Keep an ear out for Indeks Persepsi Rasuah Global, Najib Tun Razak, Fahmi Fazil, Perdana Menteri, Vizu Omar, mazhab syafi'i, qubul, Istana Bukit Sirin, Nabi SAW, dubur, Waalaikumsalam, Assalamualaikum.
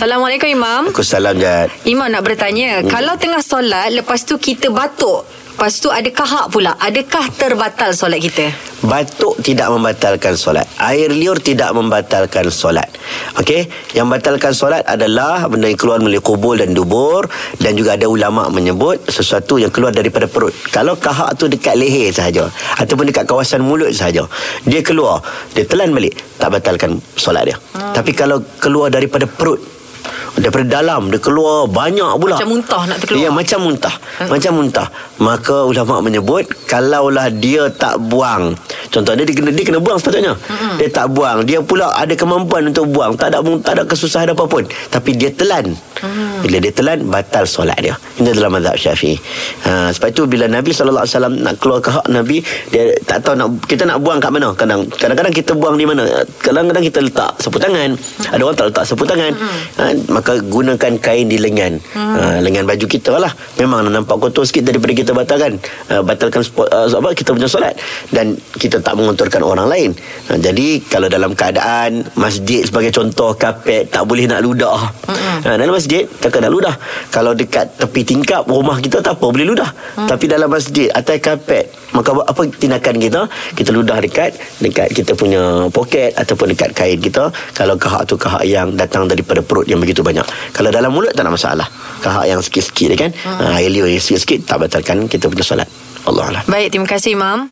Assalamualaikum, Imam. Waalaikumsalam, Jad. Imam nak bertanya, kalau tengah solat, lepas tu kita batuk, lepas tu ada kahak pula, adakah terbatal solat kita? Batuk tidak membatalkan solat. Air liur tidak membatalkan solat. Okey, yang batalkan solat adalah benda yang keluar melalui qubul dan dubur, dan juga ada ulama menyebut sesuatu yang keluar daripada perut. Kalau kahak tu dekat leher sahaja ataupun dekat kawasan mulut sahaja, dia keluar, dia telan balik, tak batalkan solat dia. Tapi kalau keluar daripada perut, daripada dalam dia keluar banyak pula, macam muntah nak terkeluar. Ya, macam muntah. Macam muntah. Maka ulama menyebut, kalaulah dia tak buang, contoh dia kena buang sepatutnya. Dia tak buang, dia pula ada kemampuan untuk buang, tak ada kesusahan apa pun, tapi dia telan. Bila dia telan, batal solat dia. Ini dalam mazhab syafi'i. Sebab itu bila Nabi SAW nak keluar kahak, Nabi dia tak tahu kita nak buang kat mana. Kadang-kadang kita buang di mana, kadang-kadang kita letak sapu tangan, ada orang tak letak sapu tangan. Maka gunakan kain di lengan, lengan baju kita lah. Memang nampak kotor sikit, daripada kita batalkan kita punya solat, dan kita tak mengontorkan orang lain. Jadi kalau dalam keadaan masjid sebagai contoh, kapet tak boleh nak ludah, dalam masjid takkan nak ludah. Kalau dekat tepi tingkap rumah kita tak apa, boleh ludah. Tapi dalam masjid atas kapet, maka apa tindakan kita? Kita ludah dekat kita punya poket ataupun dekat kain kita, kalau kahak tu kahak yang datang daripada perut yang begitu banyak. Kalau dalam mulut tak ada masalah, kahak yang sikit-sikit dia kan, air liur yang sikit-sikit tak batalkan kita punya solat. Allah. Baik, terima kasih, Imam.